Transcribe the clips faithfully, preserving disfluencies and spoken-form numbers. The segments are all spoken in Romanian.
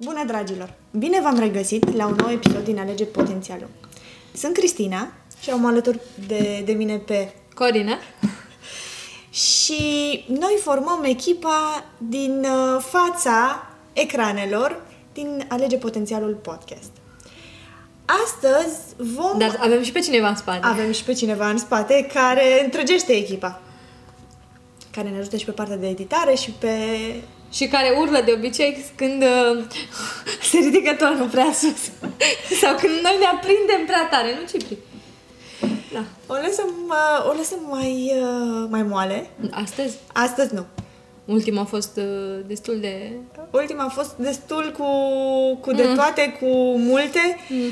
Bună, dragilor! Bine v-am regăsit la un nou episod din Alege Potențialul. Sunt Cristina și am alături de, de mine pe Corina. Și noi formăm echipa din fața ecranelor din Alege Potențialul Podcast. Astăzi vom... Dar avem și pe cineva în spate. Avem și pe cineva în spate care întregește echipa. Care ne ajută și pe partea de editare și pe... Și care urlă de obicei când uh, se ridică tonul prea sus. Sau când noi ne aprindem prea tare, nu, Cipri? Da. O lăsăm, uh, o lăsăm mai, uh, mai moale. Astăzi? Astăzi nu. Ultima a fost uh, destul de... Ultima a fost destul cu, cu de mm. toate, cu multe. Mm.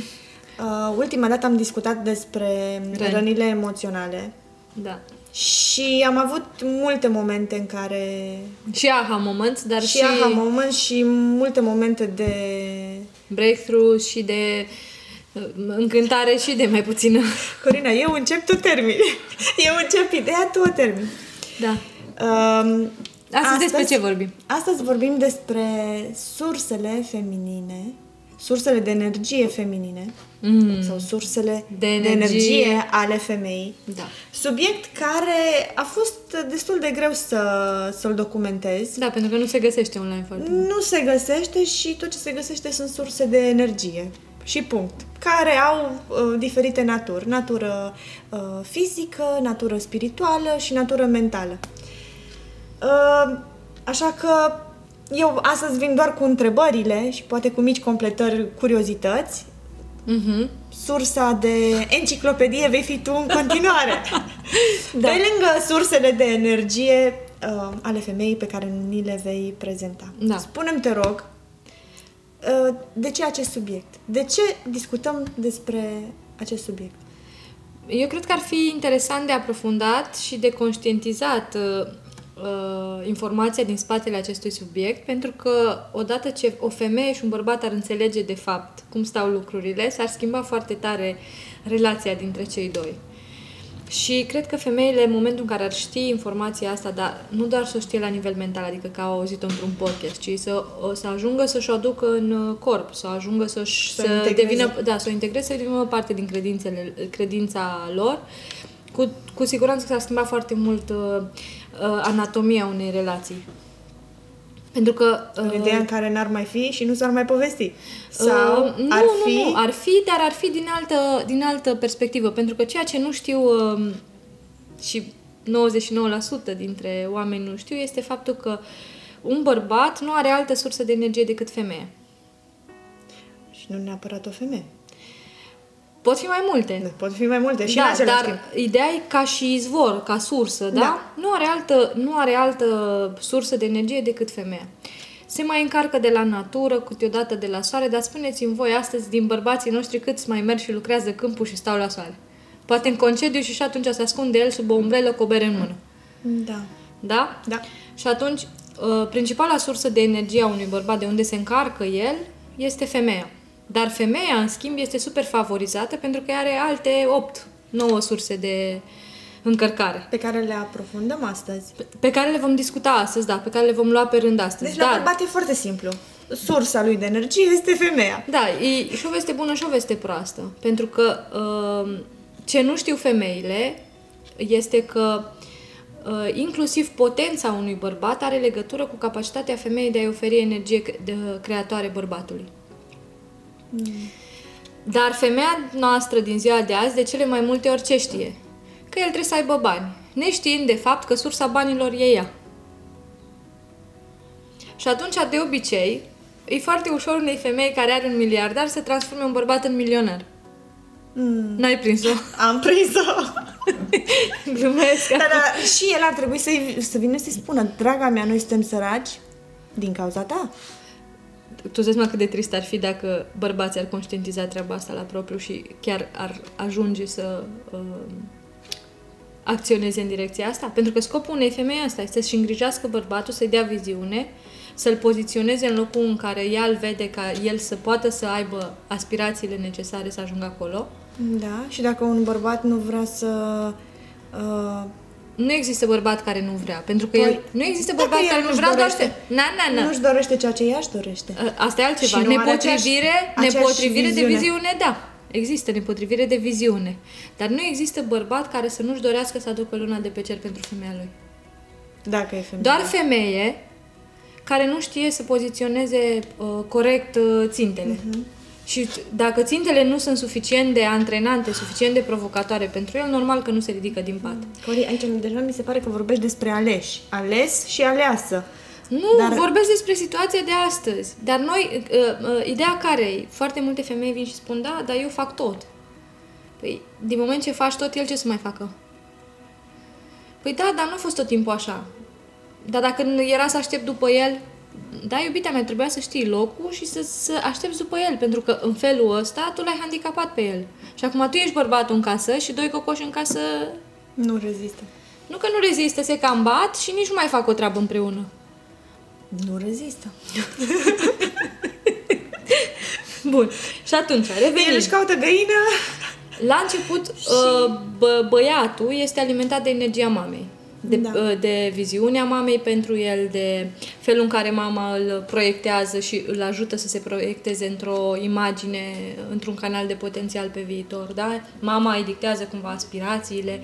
Uh, ultima dată am discutat despre Răni. rănile emoționale. Da. Și am avut multe momente în care... Și aha moment, dar și... Și aha moment și multe momente de... breakthrough și de încântare și de mai puțină. Corina, eu încep, tu termin. Eu încep ideea, tu o termin. Da. Um, astăzi, astăzi despre ce vorbim? Astăzi vorbim despre sursele feminine, sursele de energie feminine mm. sau sursele de energie. de energie ale femeii. Da. Subiect care a fost destul de greu să, să-l documentez. Da, pentru că nu se găsește online foarte mult. Nu se găsește și tot ce se găsește sunt surse de energie. Și punct. Care au uh, diferite naturi. Natură uh, fizică, natură spirituală și natură mentală. Uh, așa că eu astăzi vin doar cu întrebările și poate cu mici completări, curiozități. Mm-hmm. Sursa de enciclopedie vei fi tu în continuare. Da. Pe lângă sursele de energie uh, ale femeii pe care ni le vei prezenta. Da. Spune-mi, te rog, uh, de ce acest subiect? De ce discutăm despre acest subiect? Eu cred că ar fi interesant de aprofundat și de conștientizat uh, informația din spatele acestui subiect, pentru că odată ce o femeie și un bărbat ar înțelege de fapt cum stau lucrurile, s-ar schimba foarte tare relația dintre cei doi. Și cred că femeile, în momentul în care ar ști informația asta, dar nu doar să o știe la nivel mental, adică că au auzit-o într-un podcast, ci să, să ajungă să-și o aducă în corp, să ajungă să-și, să, să devină, da, să o integreze, să devină parte din credințele, credința lor. Cu, cu siguranță că s-a schimbat foarte mult uh, uh, anatomia unei relații. Pentru că... Uh, ideea în care n-ar mai fi și nu s-ar mai povesti. Sau uh, nu, ar nu, fi... nu, ar fi, dar ar fi din altă, din altă perspectivă. Pentru că ceea ce nu știu uh, și nouăzeci și nouă la sută dintre oameni nu știu este faptul că un bărbat nu are altă sursă de energie decât femeia. Și nu neapărat o femeie. Pot fi mai multe. Pot fi mai multe și da, în același dar timp. Ideea e ca și izvor, ca sursă, da? da? Nu are altă, nu are altă sursă de energie decât femeia. Se mai încarcă de la natură, câteodată de la soare, dar spuneți-mi voi astăzi din bărbații noștri câți mai merg și lucrează câmpul și stau la soare. Poate în concediu și și atunci se ascunde el sub o umbrelă cu o bere în mână. Da. Da? Da. Și atunci, principala sursă de energie a unui bărbat, de unde se încarcă el, este femeia. Dar femeia, în schimb, este super favorizată pentru că are alte opt nouă surse de încărcare. Pe care le aprofundăm astăzi. Pe, pe care le vom discuta astăzi, da, pe care le vom lua pe rând astăzi. Deci, dar... la bărbat e foarte simplu. Sursa lui de energie este femeia. Da, e și o veste bună și o veste proastă. Pentru că ce nu știu femeile este că inclusiv potența unui bărbat are legătură cu capacitatea femeii de a-i oferi energie creatoare bărbatului. Dar femeia noastră din ziua de azi de cele mai multe ori ce știe? Că el trebuie să aibă bani, neștiind de fapt că sursa banilor e ea. Și atunci, de obicei, e foarte ușor unei femei care are un miliardar să transforme un bărbat în milionar. Mm. N-ai prins-o? Am prins-o! Glumesc! Dar da, și el ar trebui să-i, să vină să-i spună: draga mea, noi suntem săraci din cauza ta. Tu zici mai cât de trist ar fi dacă bărbații ar conștientiza treaba asta la propriu și chiar ar ajunge să uh, acționeze în direcția asta. Pentru că scopul unei femei asta este să-și îngrijească bărbatul, să-i dea viziune, să-l poziționeze în locul în care ea îl vede ca el să poată să aibă aspirațiile necesare să ajungă acolo. Da, și dacă un bărbat nu vrea să... Uh... Nu există bărbat care nu vrea, pentru că păi, el, nu există bărbat care nu vrea, dorește, doar na, na, na. Nu-și dorește ceea ce ea își dorește. Asta e altceva. Nepotrivire, aceeași, nepotrivire aceeași de viziune, da. Există nepotrivire de viziune. Dar nu există bărbat care să nu-și dorească să aducă luna de pe cer pentru femeia lui. Dacă e femeie. Doar femeie care nu știe să poziționeze uh, corect uh, țintele. Uh-huh. Și dacă țintele nu sunt suficient de antrenante, suficient de provocatoare pentru el, normal că nu se ridică din pat. Cori, aici deja mi se pare că vorbești despre aleși. Ales și aleasă. Nu, dar... vorbesc despre situația de astăzi. Dar noi, uh, uh, ideea care foarte multe femei vin și spun, da, dar eu fac tot. Păi, din moment ce faci tot, el ce să mai facă? Păi da, dar nu a fost tot timpul așa. Dar dacă era să aștept după el... Da, iubita mea, trebuia să știi locul și să, să aștepți după el, pentru că în felul ăsta tu l-ai handicapat pe el. Și acum tu ești bărbatul în casă și doi cocoși în casă... Nu rezistă. Nu că nu rezistă, se cam bat și nici nu mai fac o treabă împreună. Nu rezistă. Bun. Și atunci, revenim. El își caută găină. La început, și... bă, băiatul este alimentat de energia mamei. De, da. De viziunea mamei pentru el, de felul în care mama îl proiectează și îl ajută să se proiecteze într-o imagine, într-un canal de potențial pe viitor, da? Mama îi dictează cumva aspirațiile,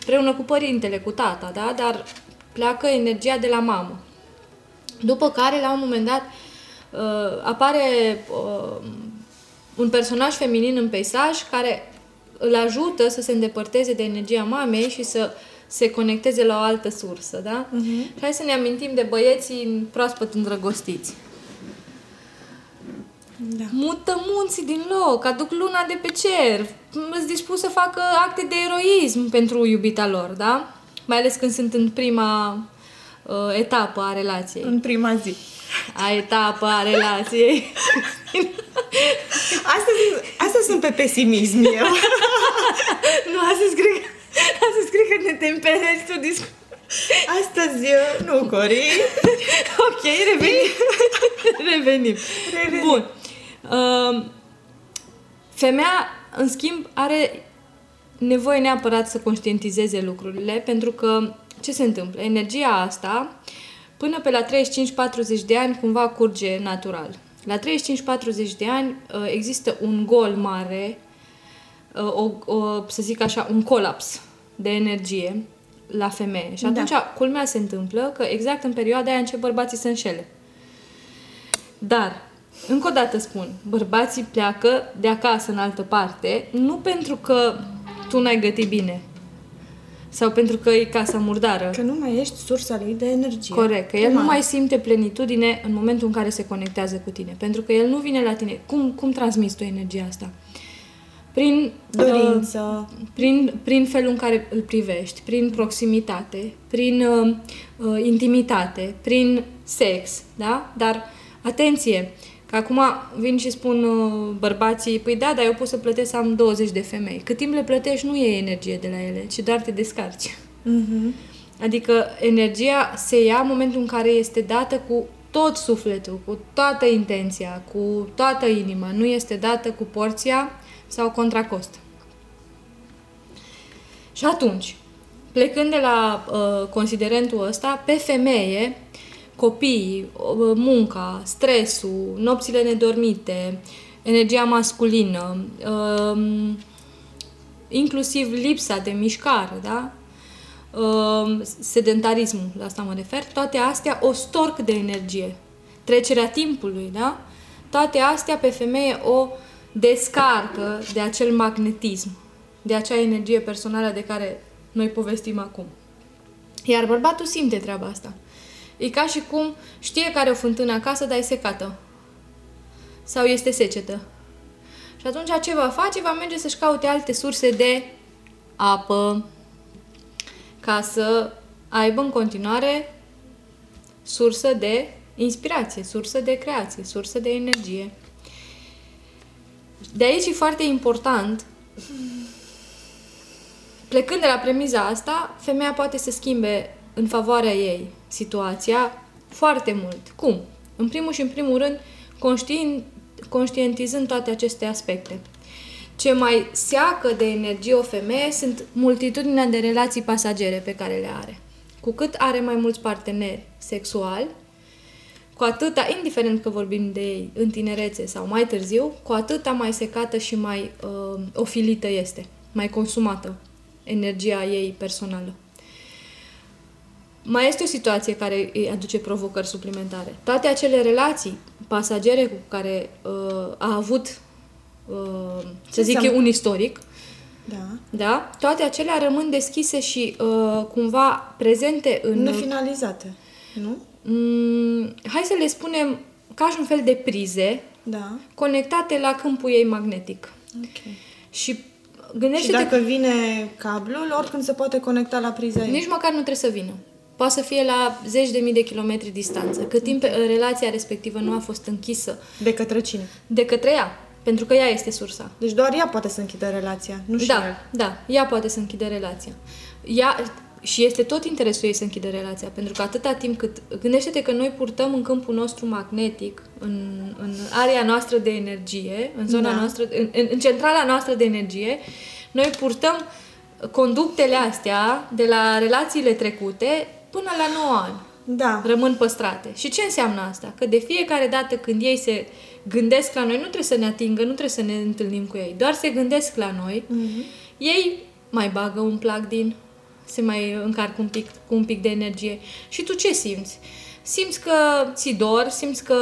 împreună cu părintele, cu tata, da? Dar pleacă energia de la mamă. După care, la un moment dat, apare un personaj feminin în peisaj care îl ajută să se îndepărteze de energia mamei și să se conecteze la o altă sursă, da? Uh-huh. Hai să ne amintim de băieții proaspăt îndrăgostiți. Da. Mută munții din loc, aduc luna de pe cer, îți dispus să facă acte de eroism pentru iubita lor, da? Mai ales când sunt în prima uh, etapă a relației. În prima zi. A etapă a relației. Astăzi, astăzi sunt pe pesimism eu. Nu, astăzi cred că Astăzi cred că ne temperezi tu discu... Astăzi eu... Nu, Cori. Ok, revenim. revenim. Revenim. Bun. Uh, femeia, în schimb, are nevoie neapărat să conștientizeze lucrurile, pentru că ce se întâmplă? Energia asta, până pe la treizeci și cinci patruzeci de ani, cumva curge natural. La treizeci și cinci patruzeci de ani uh, există un gol mare, uh, o, o, să zic așa, un colaps de energie la femeie. Și atunci, da. Culmea se întâmplă că exact în perioada aia încep bărbații să înșele. Dar, încă o dată spun, bărbații pleacă de acasă în altă parte, nu pentru că tu n-ai gătit bine sau pentru că e casa murdară. Că nu mai ești sursa lui de energie. Corect. Că el Uman. nu mai simte plenitudine în momentul în care se conectează cu tine. Pentru că el nu vine la tine. Cum, cum transmiți tu energia asta? Prin dorință, uh, prin, prin felul în care îl privești, prin proximitate, prin uh, intimitate, prin sex, da? Dar, atenție, că acum vin și spun uh, bărbații, păi da, dar eu pot să plătesc să am douăzeci de femei. Cât timp le plătești, nu iei energie de la ele, ci doar te descarci. Uh-huh. Adică energia se ia în momentul în care este dată cu tot sufletul, cu toată intenția, cu toată inima, nu este dată cu porția sau contracost. Și atunci, plecând de la uh, considerentul ăsta, pe femeie, copiii, uh, munca, stresul, nopțile nedormite, energia masculină, uh, inclusiv lipsa de mișcare, da? Uh, sedentarismul, la asta mă refer, toate astea o storc de energie. Trecerea timpului, da? Toate astea pe femeie o descarcă de acel magnetism, de acea energie personală de care noi povestim acum. Iar bărbatul simte treaba asta. E ca și cum știe că are o fântână acasă, dar e secată. Sau este secetă. Și atunci ce va face? Va merge să-și caute alte surse de apă ca să aibă în continuare sursă de inspirație, sursă de creație, sursă de energie. De aici e foarte important, plecând de la premiza asta, femeia poate să schimbe în favoarea ei situația foarte mult. Cum? În primul și în primul rând, conștient, conștientizând toate aceste aspecte. ce mai seacă de energie o femeie sunt multitudinea de relații pasagere pe care le are. Cu cât are mai mulți parteneri sexuali, cu atâta, indiferent că vorbim de ei în tinerețe sau mai târziu, cu atâta mai secată și mai uh, ofilită este, mai consumată energia ei personală. Mai este o situație care îi aduce provocări suplimentare. Toate acele relații pasagere cu care uh, a avut, uh, să zic eu, un istoric, da. Da? Toate acelea rămân deschise și uh, cumva prezente în... Nefinalizate, nu? Mm, hai să le spunem ca și un fel de prize, da, conectate la câmpul ei magnetic. Okay. Și gândește-te... Și dacă vine cablul, oricând se poate conecta la priza ei. Nici măcar nu trebuie să vină. Poate să fie la zeci de mii de kilometri distanță. Cât timp relația respectivă nu a fost închisă. De către cine? De către ea. Pentru că ea este sursa. Deci doar ea poate să închidă relația, nu și da, el. Da, ea poate să închidă relația. Ea... Și este tot interesul ei să închidă relația, pentru că atâta timp cât... Gândește-te că noi purtăm în câmpul nostru magnetic, în, în area noastră de energie, în zona da. noastră, în, în centrala noastră de energie, noi purtăm conductele astea de la relațiile trecute până la nouă ani. Da. Rămân păstrate. Și ce înseamnă asta? Că de fiecare dată când ei se gândesc la noi, nu trebuie să ne atingă, nu trebuie să ne întâlnim cu ei, doar se gândesc la noi, mm-hmm. ei mai bagă un plug din... se mai încarcă un pic, cu un pic de energie. Și tu ce simți? Simți că ți dor, simți că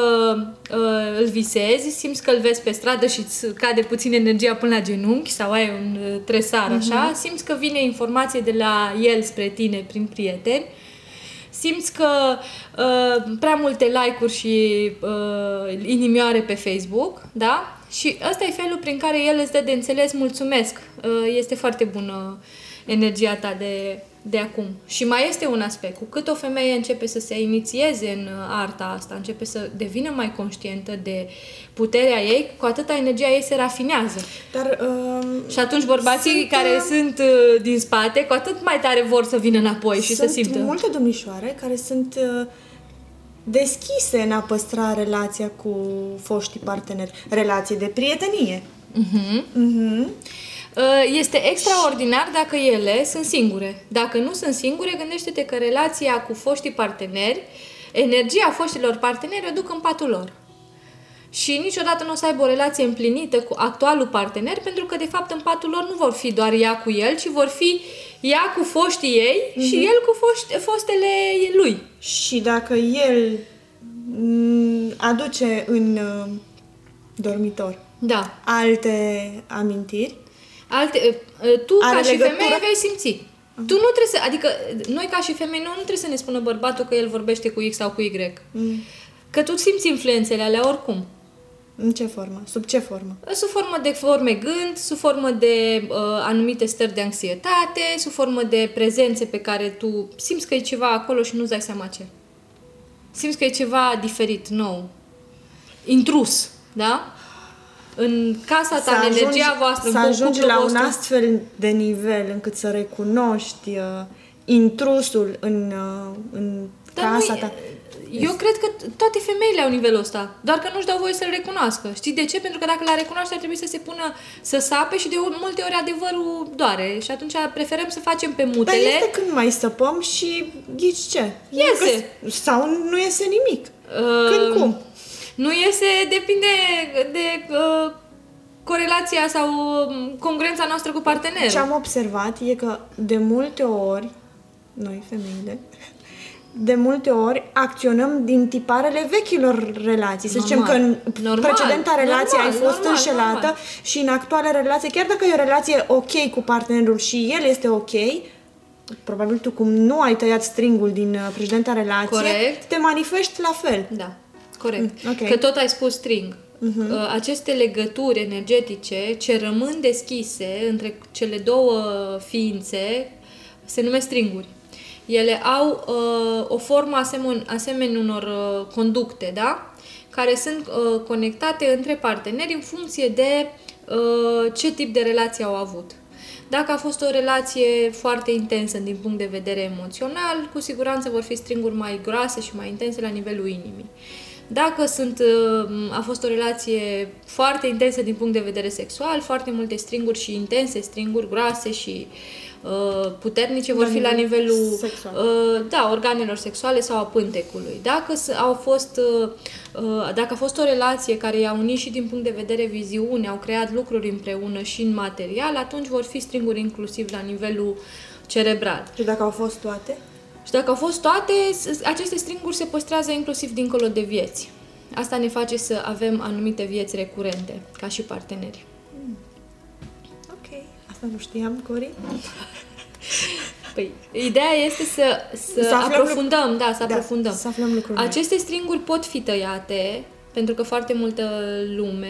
uh, îl visezi, simți că îl vezi pe stradă și îți cade puțin energia până la genunchi sau ai un uh, tresar, uh-huh. așa. Simți că vine informație de la el spre tine prin prieteni. Simți că uh, prea multe like-uri și uh, inimioare pe Facebook, da? Și ăsta e felul prin care el îți dă de înțeles, mulțumesc, uh, este foarte bună energia ta de, de acum. Și mai este un aspect. Cu cât o femeie începe să se inițieze în arta asta, începe să devină mai conștientă de puterea ei, cu atâta energia ei se rafinează. Dar, um, și atunci bărbații care uh, sunt uh, din spate, cu atât mai tare vor să vină înapoi și să simtă. Sunt multe domnișoare care sunt... Uh, deschise în a păstra relația cu foștii parteneri, relații de prietenie. Uh-huh. Uh-huh. Este extraordinar dacă ele sunt singure. Dacă nu sunt singure, gândește-te că relația cu foștii parteneri, energia foștilor parteneri o duc în patul lor. Și niciodată nu o să aibă o relație împlinită cu actualul partener, pentru că, de fapt, în patul lor nu vor fi doar ea cu el, ci vor fi ea cu foștii ei mm-hmm. și el cu foști, fostele lui. Și dacă el aduce în dormitor da. alte amintiri, alte, tu, ca și legătură... femeie, vei simți. Mm-hmm. Tu nu trebuie să... Adică, noi, ca și femei, nu, nu trebuie să ne spună bărbatul că el vorbește cu X sau cu Y. Mm. Că tu simți influențele alea oricum. În ce formă? Sub ce formă? Sub formă de forme gând, sub formă de uh, anumite stări de anxietate, sub formă de prezențe pe care tu simți că e ceva acolo și nu-ți dai seama ce. Simți că e ceva diferit, nou, intrus, da? În casa ta, să energia ajungi, voastră, să ajungi la vostru. Un astfel de nivel încât să recunoști uh, intrusul în, uh, în casa ta. Eu cred că toate femeile au nivelul ăsta, doar că nu-și dau voie să-l recunoască. Știi de ce? Pentru că dacă l-a recunoaște ar trebui să se pună să sape și de multe ori adevărul doare. Și atunci preferăm să facem pe mutele. Dar este când mai săpăm și ghici ce? Iese. Că, sau nu iese nimic. Uh, când cum? Nu iese, depinde de uh, corelația sau congruența noastră cu partenerul. Ce am observat e că de multe ori, noi femeile... de multe ori acționăm din tiparele vechilor relații. Să normal. Zicem că în normal. Precedenta relație normal, ai fost normal, înșelată normal. Și în actuala relație, chiar dacă e o relație ok cu partenerul și el este ok, probabil tu cum nu ai tăiat stringul din precedenta relație, corect. Te manifesti la fel. Da, corect. Mm, okay. Că tot ai spus string. Uh-huh. Aceste legături energetice ce rămân deschise între cele două ființe se numesc stringuri. Ele au uh, o formă asemen, asemenea unor uh, conducte, da? Care sunt uh, conectate între parteneri în funcție de uh, ce tip de relație au avut. Dacă a fost o relație foarte intensă din punct de vedere emoțional, cu siguranță vor fi stringuri mai groase și mai intense la nivelul inimii. Dacă sunt, a fost o relație foarte intensă din punct de vedere sexual, foarte multe stringuri și intense, stringuri groase și uh, puternice vor fi la nivelul uh, da, organelor sexuale sau a pântecului. Dacă, au fost, uh, dacă a fost o relație care i-a unit și din punct de vedere viziune, au creat lucruri împreună și în material, atunci vor fi stringuri inclusiv la nivelul cerebral. Și dacă au fost toate? Și dacă au fost toate, aceste stringuri se păstrează inclusiv dincolo de vieți. Asta ne face să avem anumite vieți recurente, ca și parteneri. Mm. Ok. Asta nu știam, Cori. Păi, ideea este să, să, să aprofundăm, lucru... da, să aprofundăm. Da, să aflăm lucrurile. Aceste stringuri pot fi tăiate, pentru că foarte multă lume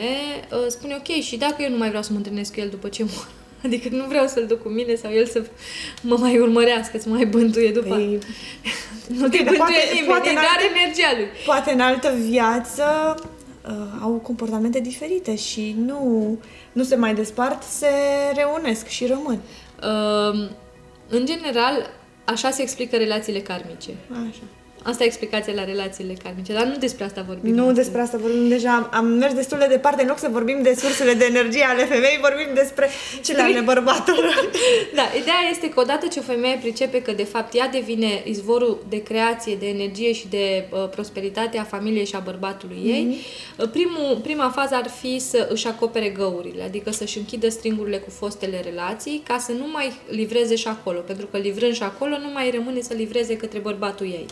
spune, ok, și dacă eu nu mai vreau să mă întâlnesc cu el după ce mor? Adică nu vreau să-l duc cu mine sau el să mă mai urmărească, să mă mai bântuie după. Păi... Nu te bântuie poate, nimeni, poate e doar energia lui. Poate în altă viață uh, au comportamente diferite și nu, nu se mai despart, se reunesc și rămân. Uh, în general, așa se explică relațiile karmice. Așa. Asta e explicația la relațiile karmice, dar nu despre asta vorbim. Nu despre asta vorbim, deja am mers destul de departe, în loc să vorbim de sursele de energie ale femeii, vorbim despre cele ale bărbatului. Da, ideea este că odată ce o femeie pricepe că de fapt ea devine izvorul de creație, de energie și de uh, prosperitate a familiei și a bărbatului mm-hmm. ei, primul, prima fază ar fi să își acopere găurile, adică să-și închidă stringurile cu fostele relații, ca să nu mai livreze și acolo, pentru că livrând și acolo nu mai rămâne să livreze către bărbatul ei.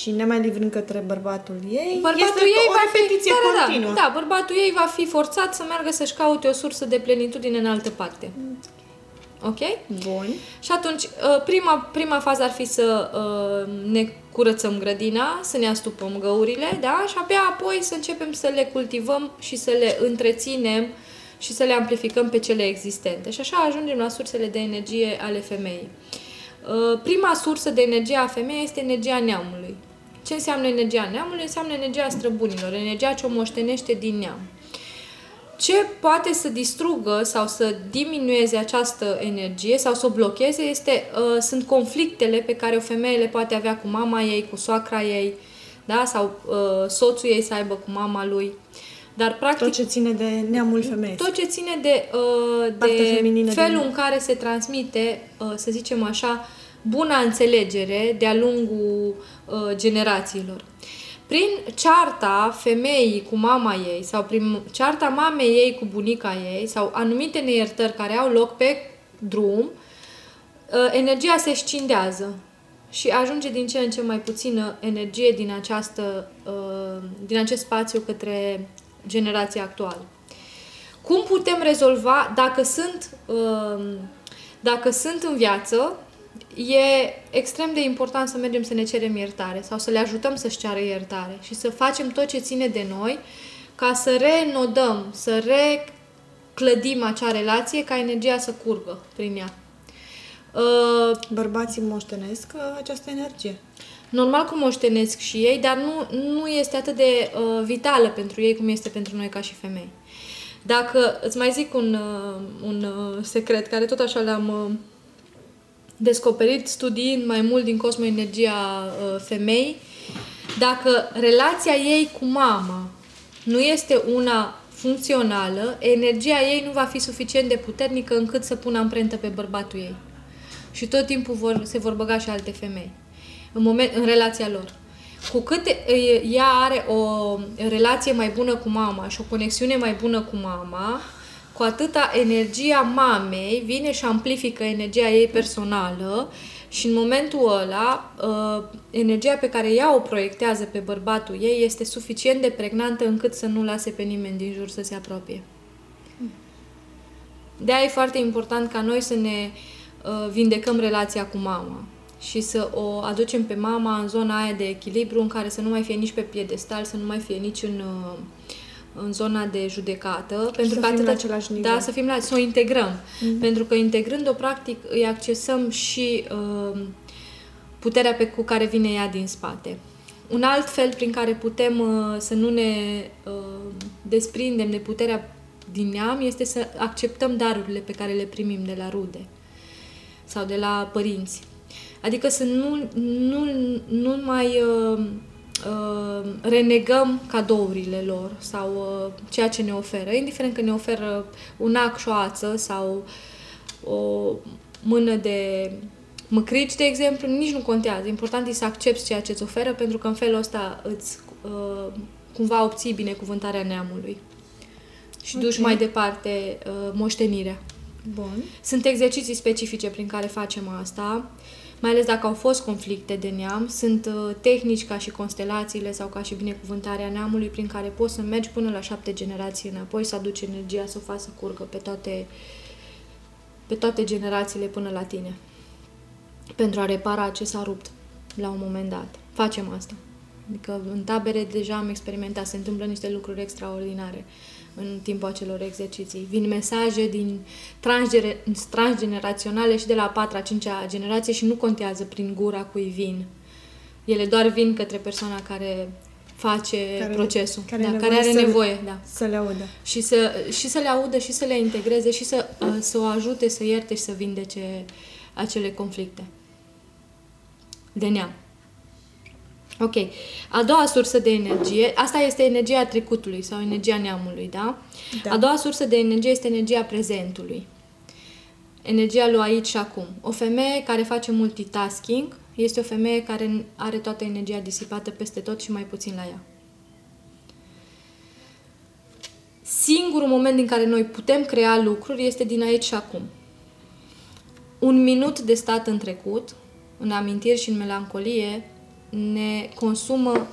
Și nemai livrând către bărbatul ei, bărbatul este ei o repetiție va fi, da, continuă. Da, da, bărbatul ei va fi forțat să meargă să-și caute o sursă de plenitudine în altă parte. Ok? Bun. Și atunci, prima, prima fază ar fi să ne curățăm grădina, să ne astupăm găurile, da? Și abia apoi să începem să le cultivăm și să le întreținem și să le amplificăm pe cele existente. Și așa ajungem la sursele de energie ale femeii. Prima sursă de energie a femeii este energia neamului. Ce înseamnă energia neamului? Înseamnă energia străbunilor, energia ce o moștenește din neam. Ce poate să distrugă sau să diminueze această energie sau să o blocheze este, uh, sunt conflictele pe care o femeie le poate avea cu mama ei, cu soacra ei, da? Sau uh, soțul ei să aibă cu mama lui. Dar, practic, tot ce ține de neamul femeii. Tot ce ține de, uh, de felul în care se transmite, uh, să zicem așa, buna înțelegere de-a lungul uh, generațiilor. Prin cearta femeii cu mama ei sau prin cearta mamei ei cu bunica ei sau anumite neiertări care au loc pe drum, uh, energia se scindează și ajunge din ce în ce mai puțină energie din, această, uh, din acest spațiu către generația actuală. Cum putem rezolva dacă sunt, dacă sunt în viață, e extrem de important să mergem să ne cerem iertare sau să le ajutăm să-și ceară iertare și să facem tot ce ține de noi ca să reînnodăm, să reclădim acea relație ca energia să curgă prin ea. Bărbații moștenesc această energie. Normal cum moștenesc și ei, dar nu, nu este atât de uh, vitală pentru ei cum este pentru noi ca și femei. Dacă îți mai zic un, uh, un uh, secret, care tot așa l-am uh, descoperit studiind mai mult din cosmoenergia uh, femei, dacă relația ei cu mama nu este una funcțională, energia ei nu va fi suficient de puternică încât să pună amprentă pe bărbatul ei. Și tot timpul vor, se vor băga și alte femei. În, moment, în relația lor. Cu cât ea are o relație mai bună cu mama și o conexiune mai bună cu mama, cu atâta energia mamei vine și amplifică energia ei personală și în momentul ăla energia pe care ea o proiectează pe bărbatul ei este suficient de pregnantă încât să nu lase pe nimeni din jur să se apropie. De-aia e foarte important ca noi să ne vindecăm relația cu mama și să o aducem pe mama în zona aia de echilibru în care să nu mai fie nici pe piedestal, să nu mai fie nici în, în zona de judecată, pentru că atâta, da, să fim la, să o integrăm, mm-hmm. pentru că integrând-o practic îi accesăm și uh, puterea pe cu care vine ea din spate. Un alt fel prin care putem uh, să nu ne uh, desprindem de puterea din neam este să acceptăm darurile pe care le primim de la rude sau de la părinți. Adică să nu, nu, nu mai uh, uh, renegăm cadourile lor sau uh, ceea ce ne oferă, indiferent că ne oferă un ac și o ață sau o mână de măcrici, de exemplu, nici nu contează. Important e să accepti ceea ce îți oferă, pentru că în felul ăsta îți uh, cumva obții binecuvântarea neamului și okay. duci mai departe uh, moștenirea. Bun. Sunt exerciții specifice prin care facem asta, mai ales dacă au fost conflicte de neam. Sunt uh, tehnici ca și constelațiile sau ca și binecuvântarea neamului prin care poți să mergi până la șapte generații înapoi, să aduci energia, să o faci să curgă pe toate, pe toate generațiile până la tine, pentru a repara ce s-a rupt la un moment dat. Facem asta. Adică în tabere deja am experimentat, se întâmplă niște lucruri extraordinare în timpul acelor exerciții. Vin mesaje din transgeneraționale și de la a patra, a cincea generație și nu contează prin gura cui vin. Ele doar vin către persoana care face care, procesul, care, da, care are nevoie să, da. să le audă. Și să, și să le audă și să le integreze și să, să o ajute, să ierte și să vindece acele conflicte de neam. Ok. A doua sursă de energie, asta este energia trecutului sau energia neamului, da? da? A doua sursă de energie este energia prezentului. Energia lui aici și acum. O femeie care face multitasking este o femeie care are toată energia disipată peste tot și mai puțin la ea. Singurul moment din care noi putem crea lucruri este din aici și acum. Un minut de stat în trecut, în amintiri și în melancolie, ne consumă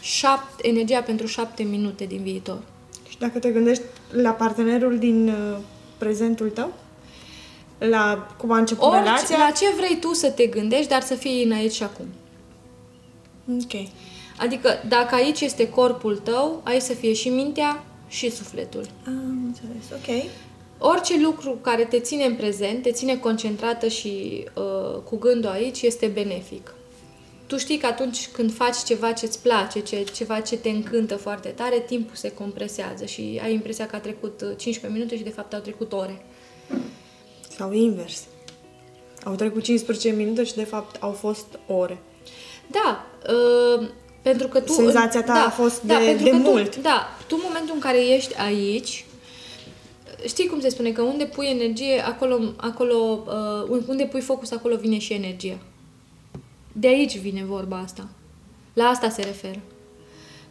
șapte, energia pentru șapte minute din viitor. Și dacă te gândești la partenerul din uh, prezentul tău? La cum a început Orice, relația? La ce vrei tu să te gândești, dar să fii în aici și acum. Ok. Adică dacă aici este corpul tău, aici să fie și mintea și sufletul. Am înțeles, ok. Orice lucru care te ține în prezent, te ține concentrată și uh, cu gândul aici, este benefic. Tu știi că atunci când faci ceva ce îți place, ce, ceva ce te încântă foarte tare, timpul se compresează și ai impresia că a trecut cincisprezece minute și de fapt au trecut ore. Sau invers. Au trecut cincisprezece minute și de fapt au fost ore. Da, uh, pentru că tu... Senzația ta da, a fost da, de, de mult. Tu, da, tu în momentul în care ești aici, știi cum se spune, că unde pui energie, acolo, acolo uh, unde pui focus, acolo vine și energia. De aici vine vorba asta. La asta se referă.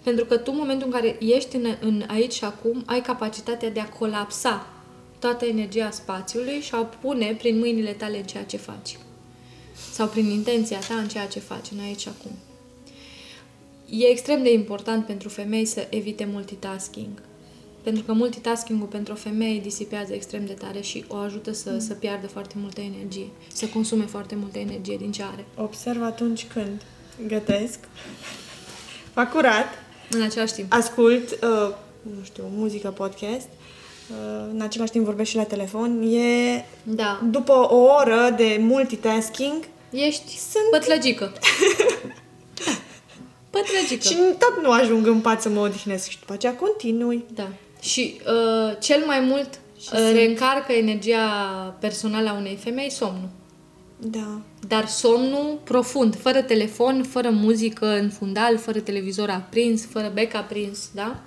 Pentru că tu, în momentul în care ești în, în aici și acum, ai capacitatea de a colapsa toată energia spațiului și a o pune prin mâinile tale în ceea ce faci. Sau prin intenția ta în ceea ce faci, în aici și acum. E extrem de important pentru femei să evite multitasking. Pentru că multitasking-ul pentru o femeie disipează extrem de tare și o ajută să, mm. să piardă foarte multă energie, să consume foarte multă energie din ce are. Observ atunci când gătesc, fac curat, în același timp ascult, uh, nu știu, muzică, podcast, uh, în același timp vorbesc și la telefon. E da. După o oră de multitasking, ești sunt... pătlăgică. Pătrăgică. Și tot nu ajung în pat să mă odihnesc și după aceea continui. Da. Și uh, cel mai mult uh, reîncarcă energia personală a unei femei somnul. Da. Dar somnul profund, fără telefon, fără muzică în fundal, fără televizor aprins, fără bec aprins, da?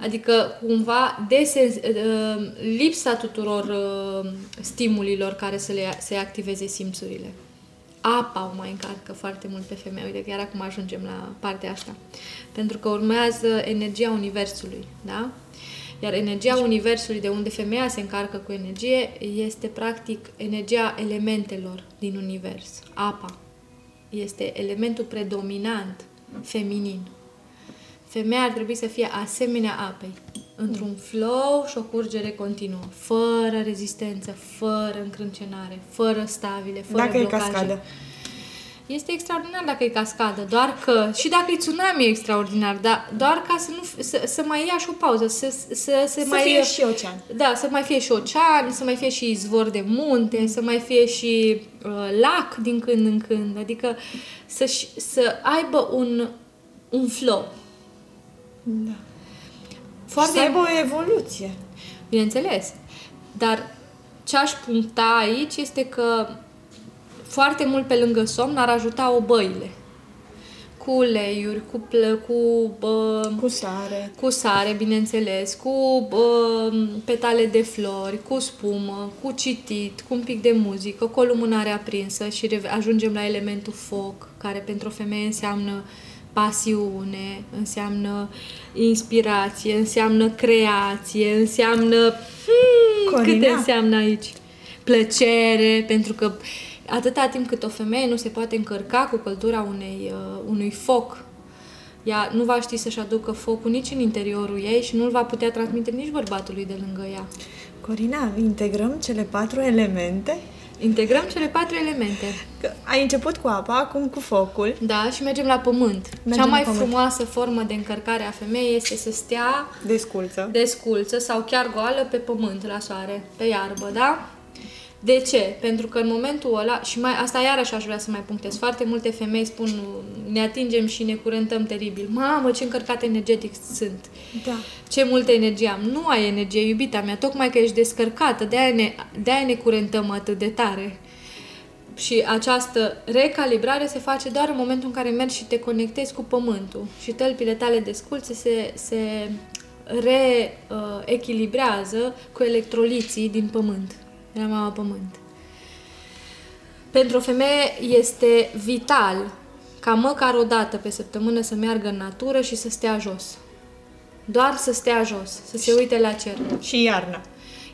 Adică cumva desen- uh, lipsa tuturor uh, stimulilor care să le, să-i activeze simțurile. Apa o mai încarcă foarte mult pe femeie. Uite, chiar acum ajungem la partea asta. Pentru că urmează energia Universului, da? Iar energia Universului, de unde femeia se încarcă cu energie, este practic energia elementelor din Univers. Apa este elementul predominant feminin. Femeia ar trebui să fie asemenea apei, într-un flow și o curgere continuă, fără rezistență, fără încrâncenare, fără stavile, fără dacă blocaje. Dacă e cascadă. Este extraordinar dacă e cascadă, doar că, și dacă e tsunami e extraordinar, dar doar ca să, nu, să, să mai ia și o pauză, să, să, să, să mai fie și ocean. Da, să mai fie și ocean, să mai fie și izvor de munte, să mai fie și uh, lac din când în când, adică să, să aibă un, un flow. Da. Foarte... Să aibă o evoluție. Bineînțeles. Dar ce aș puncta aici este că foarte mult pe lângă somn ar ajuta obăile. cu uleiuri, cu, plă, cu, bă, cu sare, cu sare, bineînțeles, cu bă, petale de flori, cu spumă, cu citit, cu un pic de muzică, cu o lumânare aprinsă și ajungem la elementul foc, care pentru o femeie înseamnă pasiune, înseamnă inspirație, înseamnă creație, înseamnă... Hmm, câte înseamnă aici? Plăcere, pentru că atâta timp cât o femeie nu se poate încărca cu căldura unei, uh, unui foc, ea nu va ști să-și aducă focul nici în interiorul ei și nu-l va putea transmite nici bărbatului de lângă ea. Corina, integrăm cele patru elemente? Integrăm cele patru elemente. Că ai început cu apa, acum cu focul. Da, și mergem la pământ. Mergem Cea mai pământ. frumoasă formă de încărcare a femeii este să stea desculță. desculță sau chiar goală pe pământ, la soare, pe iarbă, da? De ce? Pentru că în momentul ăla, și mai, asta iarăși aș vrea să mai punctez, foarte multe femei spun, ne atingem și ne curentăm teribil. Mamă, ce încărcat energetic sunt! Da. Ce multă energie am! Nu ai energie, iubita mea, tocmai că ești descărcată, de-aia ne, de-aia ne curentăm atât de tare. Și această recalibrare se face doar în momentul în care mergi și te conectezi cu pământul și tălpile tale desculțe se... se reechilibrează cu electroliții din pământ. De la mama pământ. Pentru o femeie este vital ca măcar o dată pe săptămână să meargă în natură și să stea jos. Doar să stea jos, să se uite la cer. Și iarna.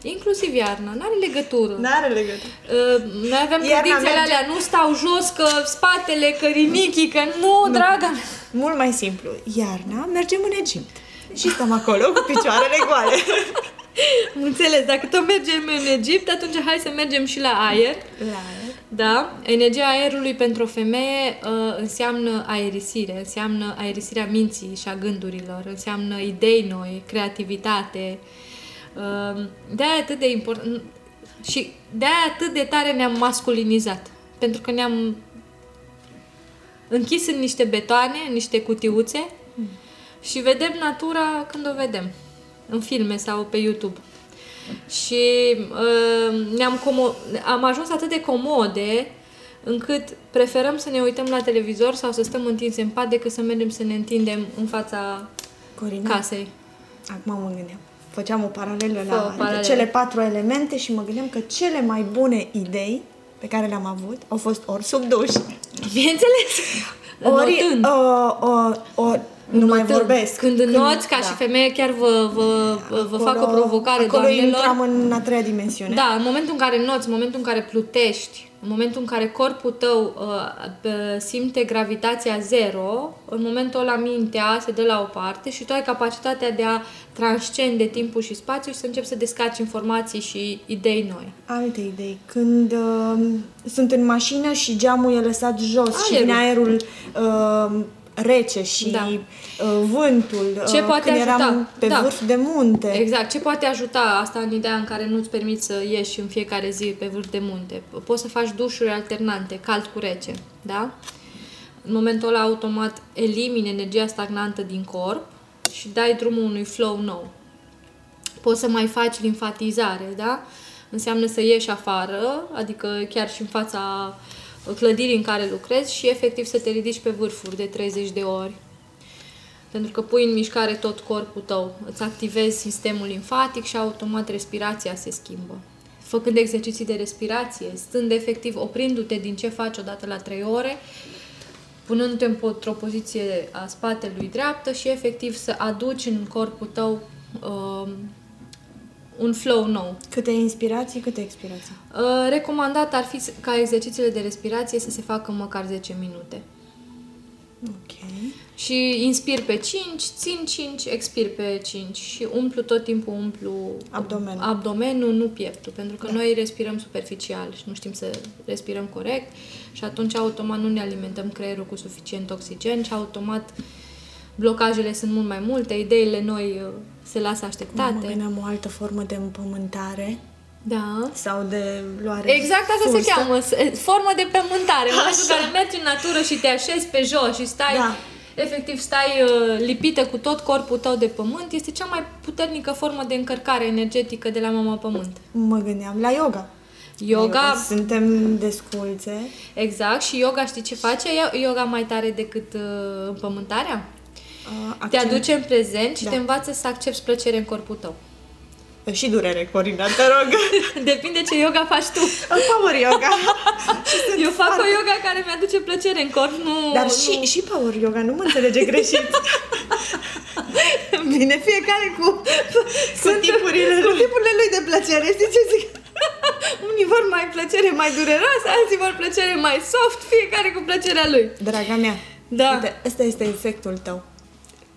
Inclusiv iarna. N-are legătură. N-are legătură. Uh, noi aveam predicțiile alea. Nu stau jos, că spatele, că rinichii, că nu, nu. draga mea. Mult mai simplu. Iarna mergem în Egipt. Și stăm acolo cu picioarele goale. Înțeles, dacă tot mergem în Egipt, atunci hai să mergem și la aer. La aer. Da. Energia aerului pentru o femeie uh, înseamnă aerisire, înseamnă aerisirea minții și a gândurilor, înseamnă idei noi, creativitate. Uh, de-aia atât de important și de-aia atât de tare ne-am masculinizat. Pentru că ne-am închis în niște betoane, în niște cutiuțe mm. și vedem natura când o vedem. În filme sau pe YouTube. Și uh, ne-am como- am ajuns atât de comode încât preferăm să ne uităm la televizor sau să stăm întinse în pat decât să mergem să ne întindem în fața Corina, casei. Acum mă gândeam. Făceam o paralelă Fă, la paralel. cele patru elemente și mă gândeam că cele mai bune idei pe care le-am avut au fost ori sub duș. Bineînțeles! Ori... Uh, uh, uh, Nu Notă, mai vorbesc. Când înnoți, ca da. și femeie, chiar vă, vă, acolo, vă fac o provocare, acolo doamnelor. Acolo intrăm în a treia dimensiune. Da, în momentul în care înnoți, în momentul în care plutești, în momentul în care corpul tău uh, simte gravitația zero, în momentul ăla mintea se dă la o parte și tu ai capacitatea de a transcende timpul și spațiul și să începi să descarci informații și idei noi. Alte idei. Când uh, sunt în mașină și geamul e lăsat jos aerul. și vine aerul... Uh, rece și da. vântul, ce poate când ajuta? eram pe da. vârf de munte. Exact, ce poate ajuta asta în ideea în care nu-ți permiți să ieși în fiecare zi pe vârf de munte? Poți să faci dușuri alternante, cald cu rece, da? În momentul ăla automat elimini energia stagnantă din corp și dai drumul unui flow nou. Poți să mai faci limfatizare, da? Înseamnă să ieși afară, adică chiar și în fața clădiri în care lucrezi și efectiv să te ridici pe vârfuri de treizeci de ori. Pentru că pui în mișcare tot corpul tău, îți activezi sistemul limfatic și automat respirația se schimbă. Făcând exerciții de respirație, stând efectiv oprindu-te din ce faci odată la trei ore, punându-te într-o poziție a spatelui dreaptă și efectiv să aduci în corpul tău uh, un flow nou. Câte inspirații, câte expirații? Uh, recomandat ar fi ca exercițiile de respirație să se facă măcar zece minute. Ok. Și inspir pe cinci, țin cinci, expir pe cinci și umplu tot timpul, umplu abdomenul, abdomenul nu pieptul, pentru că da. noi respirăm superficial și nu știm să respirăm corect și atunci automat nu ne alimentăm creierul cu suficient oxigen și automat blocajele sunt mult mai multe, ideile noi se lasă așteptate. Mă gândeam o altă formă de împământare. Da. Sau de luare Exact asta fursă. se cheamă, formă de pământare. În momentul în care mergi în natură și te așezi pe jos și stai, da. efectiv stai lipită cu tot corpul tău de pământ, este cea mai puternică formă de încărcare energetică de la mama pământ. Mă gândeam la yoga. Yoga... Suntem desculțe. Exact. Și yoga, știi ce face? Yoga mai tare decât uh, împământarea? Uh, te aduce în prezent și da. te învață să accepti plăcere în corpul tău. Și durere, Corina, te rog. Depinde ce yoga faci tu. Îmi power yoga. Eu fac foarte... o yoga care mi-aduce plăcere în corp. Nu, Dar și, nu... și power yoga, nu mă înțelege greșit. Bine, fiecare cu, cu, tipurile, cu tipurile lui de plăcere. Știi ce zic? Unii vor mai plăcere mai dureroasă, alții vor plăcere mai soft, fiecare cu plăcerea lui. Draga mea, da. Uite, ăsta este efectul tău.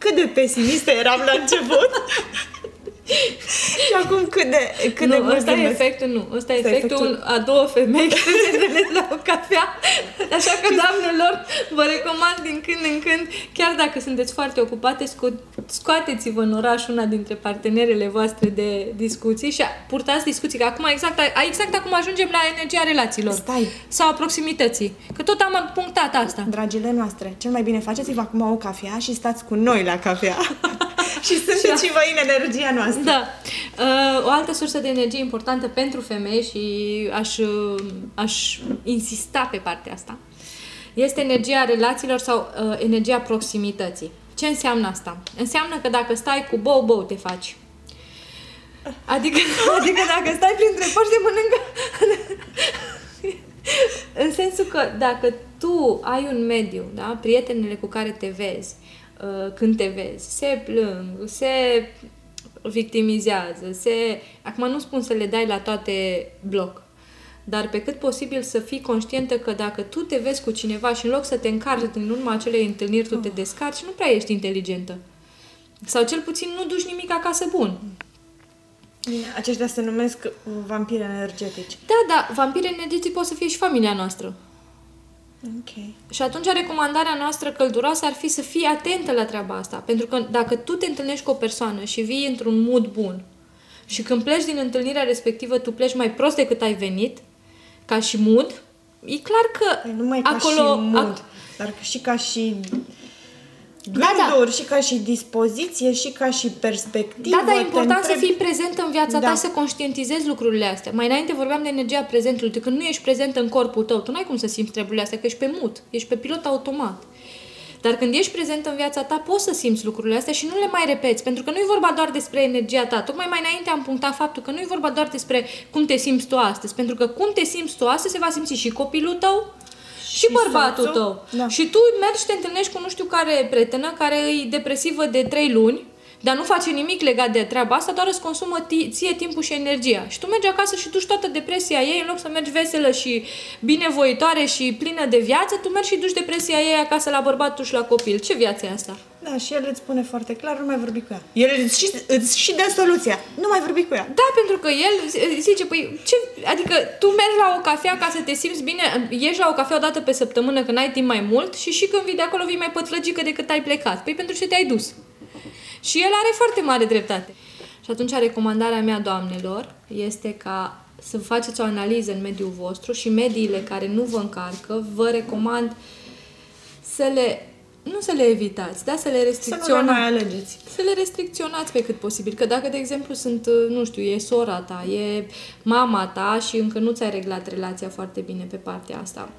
Cât de pesimistă eram la început. Și acum cât de, cât nu, de mult ăsta e efectul, nu, ăsta e efectul, efectul a două femei care se întâlnesc la o cafea. Așa că, doamnelor, vă recomand din când în când, chiar dacă sunteți foarte ocupate, sco- scoateți-vă în oraș una dintre partenerele voastre de discuții și purtați discuții, că acum exact, exact acum ajungem la energia relațiilor. Stai. Sau a proximității, că tot am punctat asta. Dragile noastre, cel mai bine faceți-vă acum o cafea și stați cu noi la cafea. Și sunteți și voi în energia noastră. Da. O altă sursă de energie importantă pentru femei și aș, aș insista pe partea asta este energia relațiilor sau energia proximității. Ce înseamnă asta? Înseamnă că dacă stai cu bou-bou te faci. Adică, adică dacă stai printre poși de mănâncă... În sensul că dacă tu ai un mediu, da, prietenele cu care te vezi, când te vezi, se plâng, se victimizează, se... Acum nu spun să le dai la toate bloc, dar pe cât posibil să fii conștientă că dacă tu te vezi cu cineva și în loc să te încarci din urma acelei întâlniri, tu te descarci, nu prea ești inteligentă. Sau cel puțin nu duci nimic acasă bun. Aceștia se numesc vampiri energetici. Da, da, vampiri energetici pot să fie și familia noastră. Okay. Și atunci recomandarea noastră călduroasă ar fi să fii atentă la treaba asta, pentru că dacă tu te întâlnești cu o persoană și vii într-un mood bun și când pleci din întâlnirea respectivă tu pleci mai prost decât ai venit ca și mood, e clar că nu numai acolo, ca și mood, ac- dar și ca și gânduri, da, da. și ca și dispoziție, și ca și perspectivă. Da, dar e important să fii prezent în viața da. ta, să conștientizezi lucrurile astea. Mai înainte vorbeam de energia prezentului. De când nu ești prezent în corpul tău, tu n-ai cum să simți treburile astea, că ești pe mut, ești pe pilot automat. Dar când ești prezent în viața ta, poți să simți lucrurile astea și nu le mai repeți, pentru că nu e vorba doar despre energia ta. Tocmai mai înainte am punctat faptul că nu e vorba doar despre cum te simți tu astăzi, pentru că cum te simți tu astăzi se va simți și copilul tău, și bărbatul soțul? tău. Da. Și tu mergi și te întâlnești cu nu știu care prietenă care e depresivă de trei luni, dar nu face nimic legat de treaba asta, doar îți consumă ție timpul și energia. Și tu mergi acasă și duci toată depresia ei, în loc să mergi veselă și binevoitoare și plină de viață, tu mergi și duci depresia ei acasă la bărbatul și la copil. Ce viață e asta? Da, și el îți spune foarte clar, nu mai vorbi cu ea. El îți și, îți și dă soluția. Nu mai vorbi cu ea. Da, pentru că el zice, păi, ce, adică tu mergi la o cafea ca să te simți bine, ieși la o cafea o dată pe săptămână când ai timp mai mult și și când vii de acolo vii mai pătrăgică decât ai plecat. Păi pentru ce te-ai dus? Și el are foarte mare dreptate. Și atunci recomandarea mea, doamnelor, este ca să faceți o analiză în mediul vostru și mediile care nu vă încarcă, vă recomand să le... Nu să le evitați, da? Să le restricționați. Să nu le mai alegeți. Să le restricționați pe cât posibil. Că dacă, de exemplu, sunt, nu știu, e sora ta, e mama ta și încă nu ți-ai reglat relația foarte bine pe partea asta.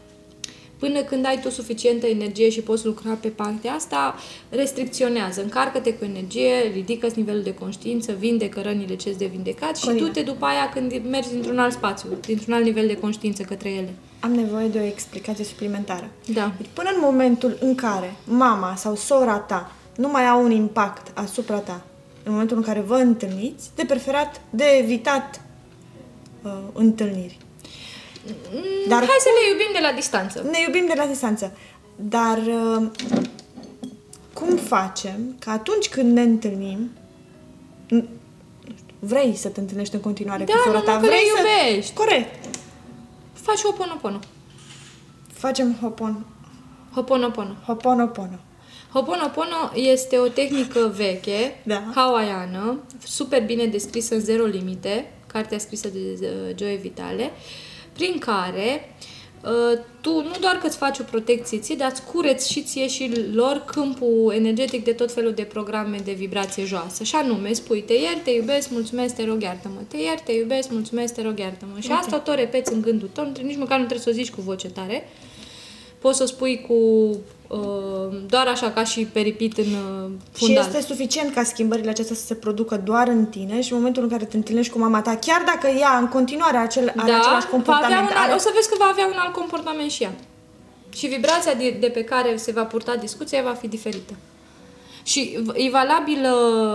Până când ai tu suficientă energie și poți lucra pe partea asta, restricționează. Încarcă-te cu energie, ridică-ți nivelul de conștiință, vindecă rănile ce-ți de vindecat și du-te după aia când mergi dintr-un alt spațiu, dintr-un alt nivel de conștiință către ele. Am nevoie de o explicație suplimentară. Da. Până în momentul în care mama sau sora ta nu mai au un impact asupra ta, în momentul în care vă întâlniți, de preferat, de evitat uh, întâlniri. Dar hai să ne iubim de la distanță. Ne iubim de la distanță. Dar cum facem că atunci când ne întâlnim, vrei să te întâlnești în continuare da, cu sora ta? Vrei să iubești. Corect. Faci hoponopono. Facem hopon. Hoponopono. Hoponopono. Hoponopono este o tehnică veche, da. hawaiană, super bine descrisă în Zero Limite, cartea scrisă de Joe Vitale, prin care tu nu doar că îți faci o protecție ție, dar îți cureți și ție și lor câmpul energetic de tot felul de programe de vibrație joasă. Și anume, spui, te iert, te iubesc, mulțumesc, te rog, iartă-mă. Te iert, te iubesc, mulțumesc, te rog, iartă-mă. Și okay. Asta tot repeți în gândul tău, nici măcar nu trebuie să o zici cu voce tare. Poți să o spui cu uh, doar așa, ca și peripit în uh, fundal. Și este suficient ca schimbările acestea să se producă doar în tine și în momentul în care te întâlnești cu mama ta, chiar dacă ea în continuare acel, da, are același comportament. Un, are... O să vezi că va avea un alt comportament și ea. Și vibrația de, de pe care se va purta discuția va fi diferită. Și e valabilă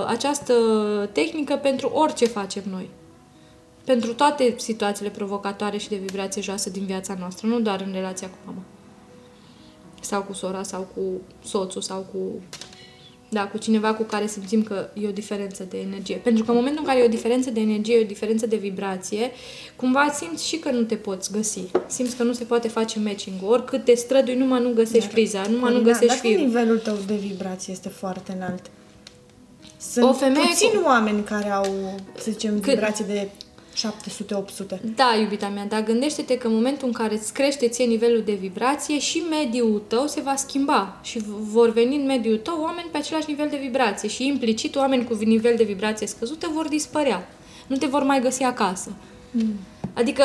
această tehnică pentru orice facem noi. Pentru toate situațiile provocatoare și de vibrație joasă din viața noastră, nu doar în relația cu mama. Sau cu sora, sau cu soțul, sau cu, da, cu cineva cu care simțim că e o diferență de energie. Pentru că în momentul în care e o diferență de energie, e o diferență de vibrație, cumva simți și că nu te poți găsi. Simți că nu se poate face matching-ul. Oricât te strădui, numai nu găsești priza, numai nu găsești firul. Dar nivelul tău de vibrație este foarte înalt. Sunt puțini cu... oameni care au, să zicem, vibrații de... șapte sute la opt sute. Da, iubita mea, dar gândește-te că în momentul în care îți crește ție nivelul de vibrație și mediul tău se va schimba și vor veni în mediul tău oameni pe același nivel de vibrație și implicit oameni cu nivel de vibrație scăzută vor dispărea. Nu te vor mai găsi acasă. Mm. Adică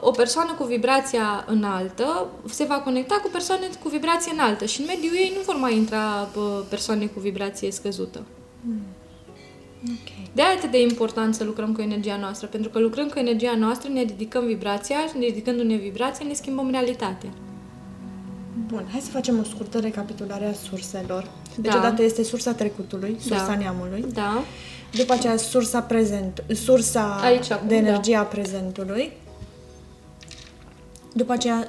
o persoană cu vibrația înaltă se va conecta cu persoane cu vibrație înaltă și în mediul ei nu vor mai intra persoane cu vibrație scăzută. Mm. Okay. De-aia e atât de important să lucrăm cu energia noastră, pentru că lucrând cu energia noastră ne ridicăm vibrația și ne ridicându-ne vibrația ne schimbăm realitatea. Bun, hai să facem o scurtă recapitulare a surselor. Deci da. Odată este sursa trecutului, sursa da. neamului, da. După aceea sursa, prezent, sursa Aici, acum, de energie da. a prezentului, după aceea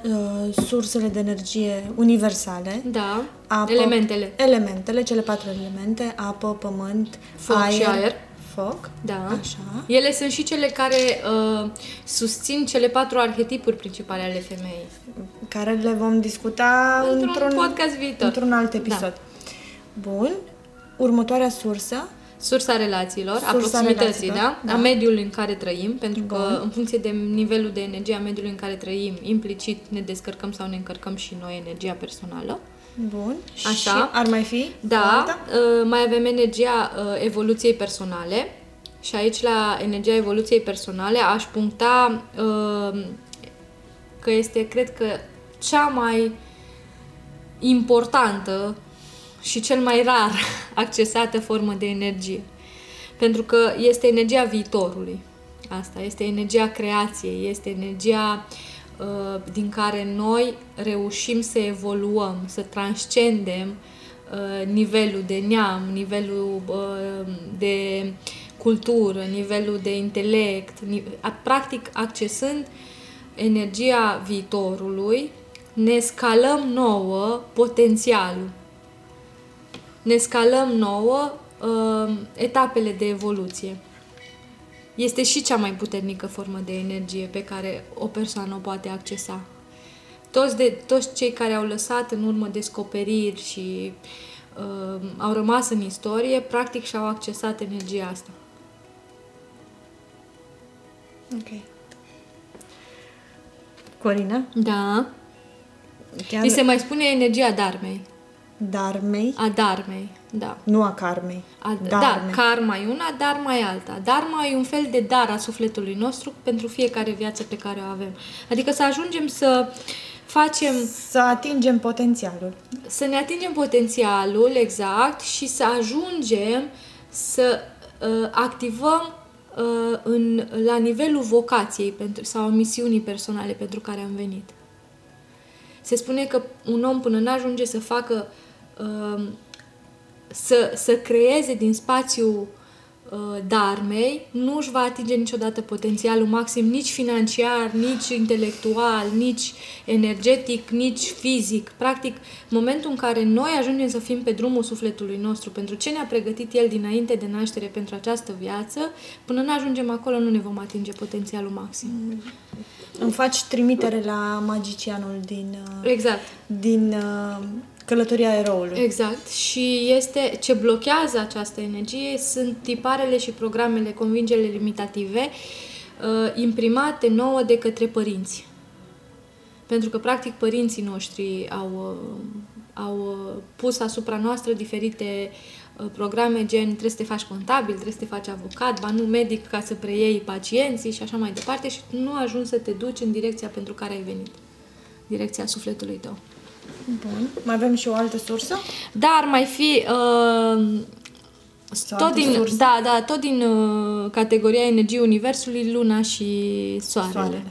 sursele de energie universale, da. apă, elementele. elementele, cele patru elemente, apă, pământ, foc aer, și aer. Foc. Da. Așa. Ele sunt și cele care uh, susțin cele patru arhetipuri principale ale femeii. Care le vom discuta într-un, într-un podcast viitor. Într-un alt episod. Da. Bun. Următoarea sursă. Sursa relațiilor, sursa a proximității, relațiilor, da? da? A mediului în care trăim, pentru Bun. că în funcție de nivelul de energie a mediului în care trăim, implicit ne descărcăm sau ne încărcăm și noi energia personală. Bun. Așa. Și ar mai fi? Da. Uh, mai avem energia uh, evoluției personale și aici la energia evoluției personale aș puncta uh, că este, cred că, cea mai importantă și cel mai rar accesată formă de energie. Pentru că este energia viitorului. Asta este energia creației, este energia uh, din care noi reușim să evoluăm, să transcendem uh, nivelul de neam, nivelul uh, de cultură, nivelul de intelect, ni- practic accesând energia viitorului, ne scalăm nouă potențialul. Ne scalăm nouă uh, etapele de evoluție. Este și cea mai puternică formă de energie pe care o persoană o poate accesa. Toți, de, toți cei care au lăsat în urmă descoperiri și uh, au rămas în istorie, practic și-au accesat energia asta. Ok. Corina? Da. Chiar... Mi se mai spune energia dharmei. Dharmei? A dharmei, da. Nu a karmei. A, da, karma e una, dharma e alta. Dharma e un fel de dar a sufletului nostru pentru fiecare viață pe care o avem. Adică să ajungem să facem... Să atingem potențialul. Să ne atingem potențialul, exact, și să ajungem să uh, activăm uh, în, la nivelul vocației pentru, sau misiunii personale pentru care am venit. Se spune că un om până n-ajunge să facă să, să creeze din spațiul dharmei, nu își va atinge niciodată potențialul maxim, nici financiar, nici intelectual, nici energetic, nici fizic. Practic, momentul în care noi ajungem să fim pe drumul sufletului nostru, pentru ce ne-a pregătit el dinainte de naștere pentru această viață, până n-ajungem acolo nu ne vom atinge potențialul maxim. Îmi faci trimitere la magicianul din... Exact. Din... Călătoria eroului. Exact. Și este ce blochează această energie sunt tiparele și programele, convingerile limitative uh, imprimate nouă de către părinți. Pentru că, practic, părinții noștri au, au pus asupra noastră diferite programe, gen trebuie să te faci contabil, trebuie să te faci avocat, ba nu medic ca să preiei pacienții și așa mai departe și nu ajungi să te duci în direcția pentru care ai venit. Direcția sufletului tău. Bun. Mai avem și o altă sursă? Da, ar mai fi... Uh, tot din, da, da, tot din uh, categoria energiei Universului, Luna și Soarele. Soarele.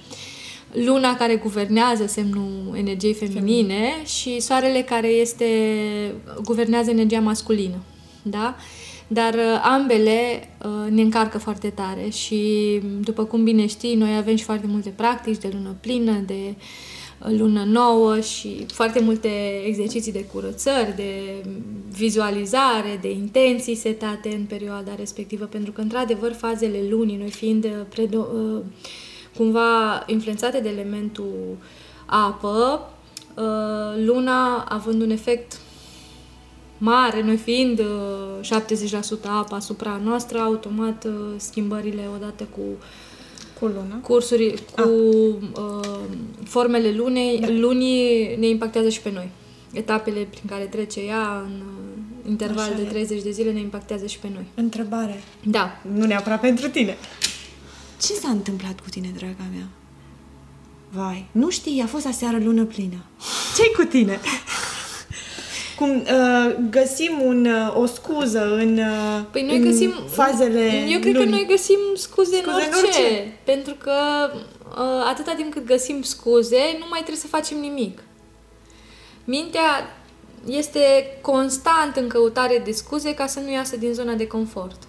Luna care guvernează semnul energiei feminine, feminine și Soarele care este guvernează energia masculină. Da? Dar uh, ambele uh, ne încarcă foarte tare și, după cum bine știi, noi avem și foarte multe practici de lună plină, de lună nouă și foarte multe exerciții de curățări, de vizualizare, de intenții setate în perioada respectivă, pentru că, într-adevăr, fazele lunii, noi fiind predo- cumva influențate de elementul apă, luna având un efect mare, noi fiind șaptezeci la sută apă asupra noastră, automat schimbările odată cu Cu luna. Cursuri cu ah. uh, formele lunei, da. Lunii ne impactează și pe noi. Etapele prin care trece ea în uh, interval așa de treizeci de zile ne impactează și pe noi. Întrebare. Da. Nu neapărat pentru tine. Ce s-a întâmplat cu tine, draga mea? Vai, nu știi, a fost aseară lună plină. Ce-i cu tine? Cum uh, găsim un, uh, o scuză în, uh, păi noi în găsim, fazele Eu cred luni. Că noi găsim scuze, scuze în, orice, în orice. Pentru că uh, atâta timp cât găsim scuze, nu mai trebuie să facem nimic. Mintea este constant în căutare de scuze ca să nu iasă din zona de confort.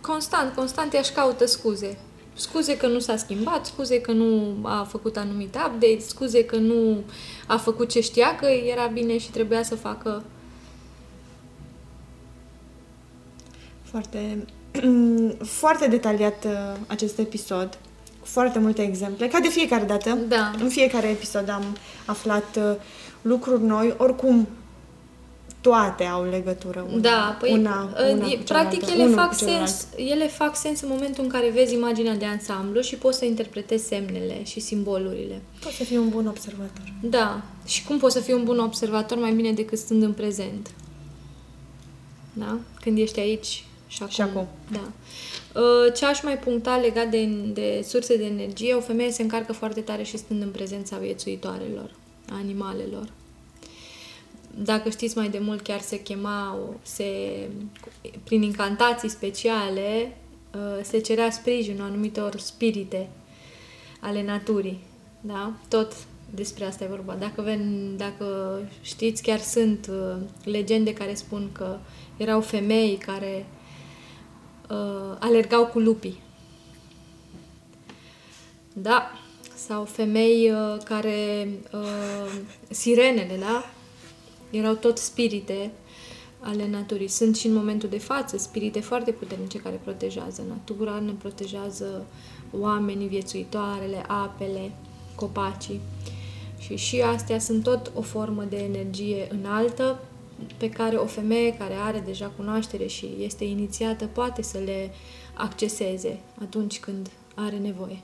Constant, constant ea își caută scuze. Scuze că nu s-a schimbat, scuze că nu a făcut anumit update, scuze că nu a făcut ce știa că era bine și trebuia să facă. Foarte, foarte detaliat acest episod, cu foarte multe exemple, ca de fiecare dată. Da. În fiecare episod am aflat lucruri noi, oricum toate au legătură una, da, păi, una, una e, practic ele fac, sens, ele fac sens în momentul în care vezi imaginea de ansamblu și poți să interpretezi semnele și simbolurile. Poți să fii un bun observator. Da. Și cum poți să fii un bun observator mai bine decât stând în prezent? Da? Când ești aici și acum. Și acum. Da. Ce aș mai puncta legat de, de surse de energie, o femeie se încarcă foarte tare și stând în prezența viețuitoarelor, animalelor. Dacă știți, mai de mult chiar se chemau, se, prin incantații speciale, se cerea sprijinul anumitor spirite ale naturii. Da? Tot despre asta e vorba. Dacă, ven, dacă știți, chiar sunt legende care spun că erau femei care uh, alergau cu lupii. Da? Sau femei uh, care... Uh, sirenele, da? Erau tot spirite ale naturii. Sunt și în momentul de față spirite foarte puternice care protejează natura, ne protejează oamenii, viețuitoarele, apele, copacii. Și și astea sunt tot o formă de energie înaltă pe care o femeie care are deja cunoaștere și este inițiată poate să le acceseze atunci când are nevoie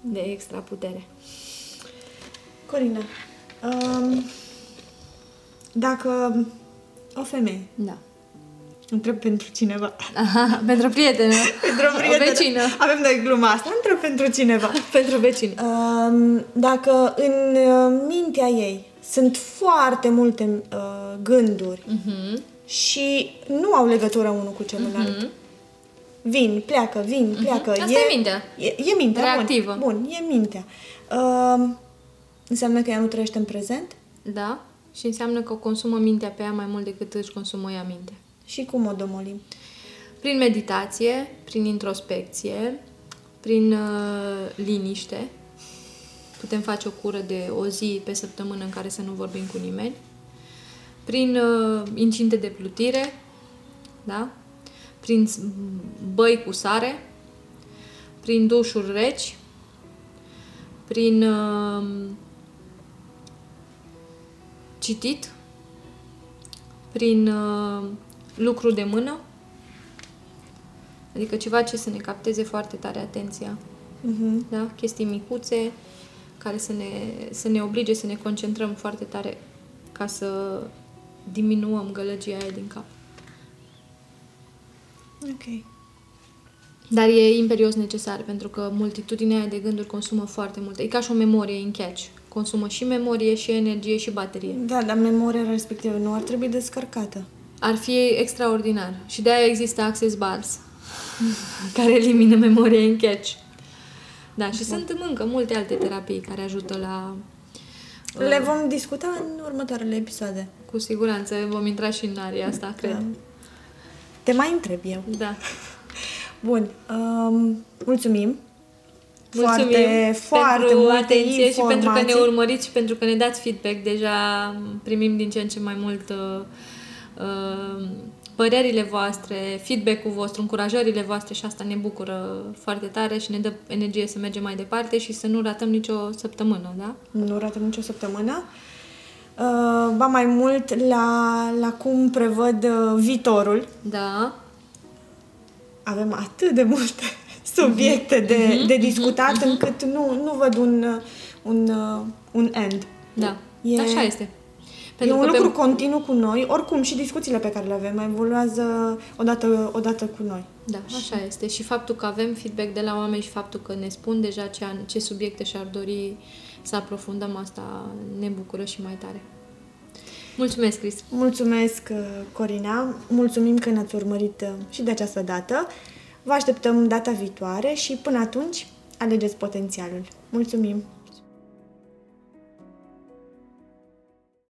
de extra putere. Corina, um... dacă o femeie... Da. Întreb pentru cineva. Aha, pentru o prietenă. Pentru o prietenă. O vecină. Avem noi gluma asta. Întreb pentru cineva. Pentru vecină. Uh, dacă în mintea ei sunt foarte multe uh, gânduri uh-huh. și nu au legătură unul cu celălalt. Uh-huh. Vin, pleacă, vin, uh-huh. pleacă. Asta e, e mintea. E, e mintea. Reactivă. Bun, bun e mintea. Uh, înseamnă că ea nu trăiește în prezent? Da. Și înseamnă că o consumă mintea pe ea mai mult decât își consumă ea mintea. Și cum o domolim? Prin meditație, prin introspecție, prin uh, liniște. Putem face o cură de o zi pe săptămână în care să nu vorbim cu nimeni. Prin uh, incinte de plutire, da? Prin băi cu sare, prin dușuri reci, prin... Uh, citit, prin uh, lucru de mână, adică ceva ce să ne capteze foarte tare atenția uh-huh. da? Chestii micuțe care să ne, să ne oblige să ne concentrăm foarte tare ca să diminuăm gălăgia aia din cap. Ok. Dar e imperios necesar, pentru că multitudinea aia de gânduri consumă foarte mult. E ca și o memorie în catch. Consumă și memorie, și energie, și baterie. Da, dar memoria respectivă nu ar trebui descărcată. Ar fi extraordinar. Și de-aia există access bars care elimină memoria în catch. Da, și sunt încă multe alte terapii care ajută la... Uh, Le vom discuta în următoarele episoade. Cu siguranță vom intra și în aria asta, cred. Da. Te mai întreb eu. Da. Bun. Um, mulțumum. Mulțumim foarte, foarte pentru atenție informații. Și pentru că ne urmăriți și pentru că ne dați feedback. Deja primim din ce în ce mai mult uh, părerile voastre, feedback-ul vostru, încurajările voastre și asta ne bucură foarte tare și ne dă energie să mergem mai departe și să nu ratăm nicio săptămână, da? Nu ratăm nicio săptămână. Uh, ba mai mult la, la cum prevăd uh, viitorul. Da. Avem atât de multe subiecte de, de discutat încât nu, nu văd un, un, un end. Da, e, așa este. Pentru e un că lucru pe... continuu cu noi, oricum și discuțiile pe care le avem evoluează odată, odată cu noi. Da, așa și... este. Și faptul că avem feedback de la oameni și faptul că ne spun deja ce, ce subiecte și-ar dori să aprofundăm, asta ne bucură și mai tare. Mulțumesc, Cris! Mulțumesc, Corina! Mulțumim că ne-ați urmărit și de această dată. Vă așteptăm data viitoare și până atunci, alegeți potențialul. Mulțumim!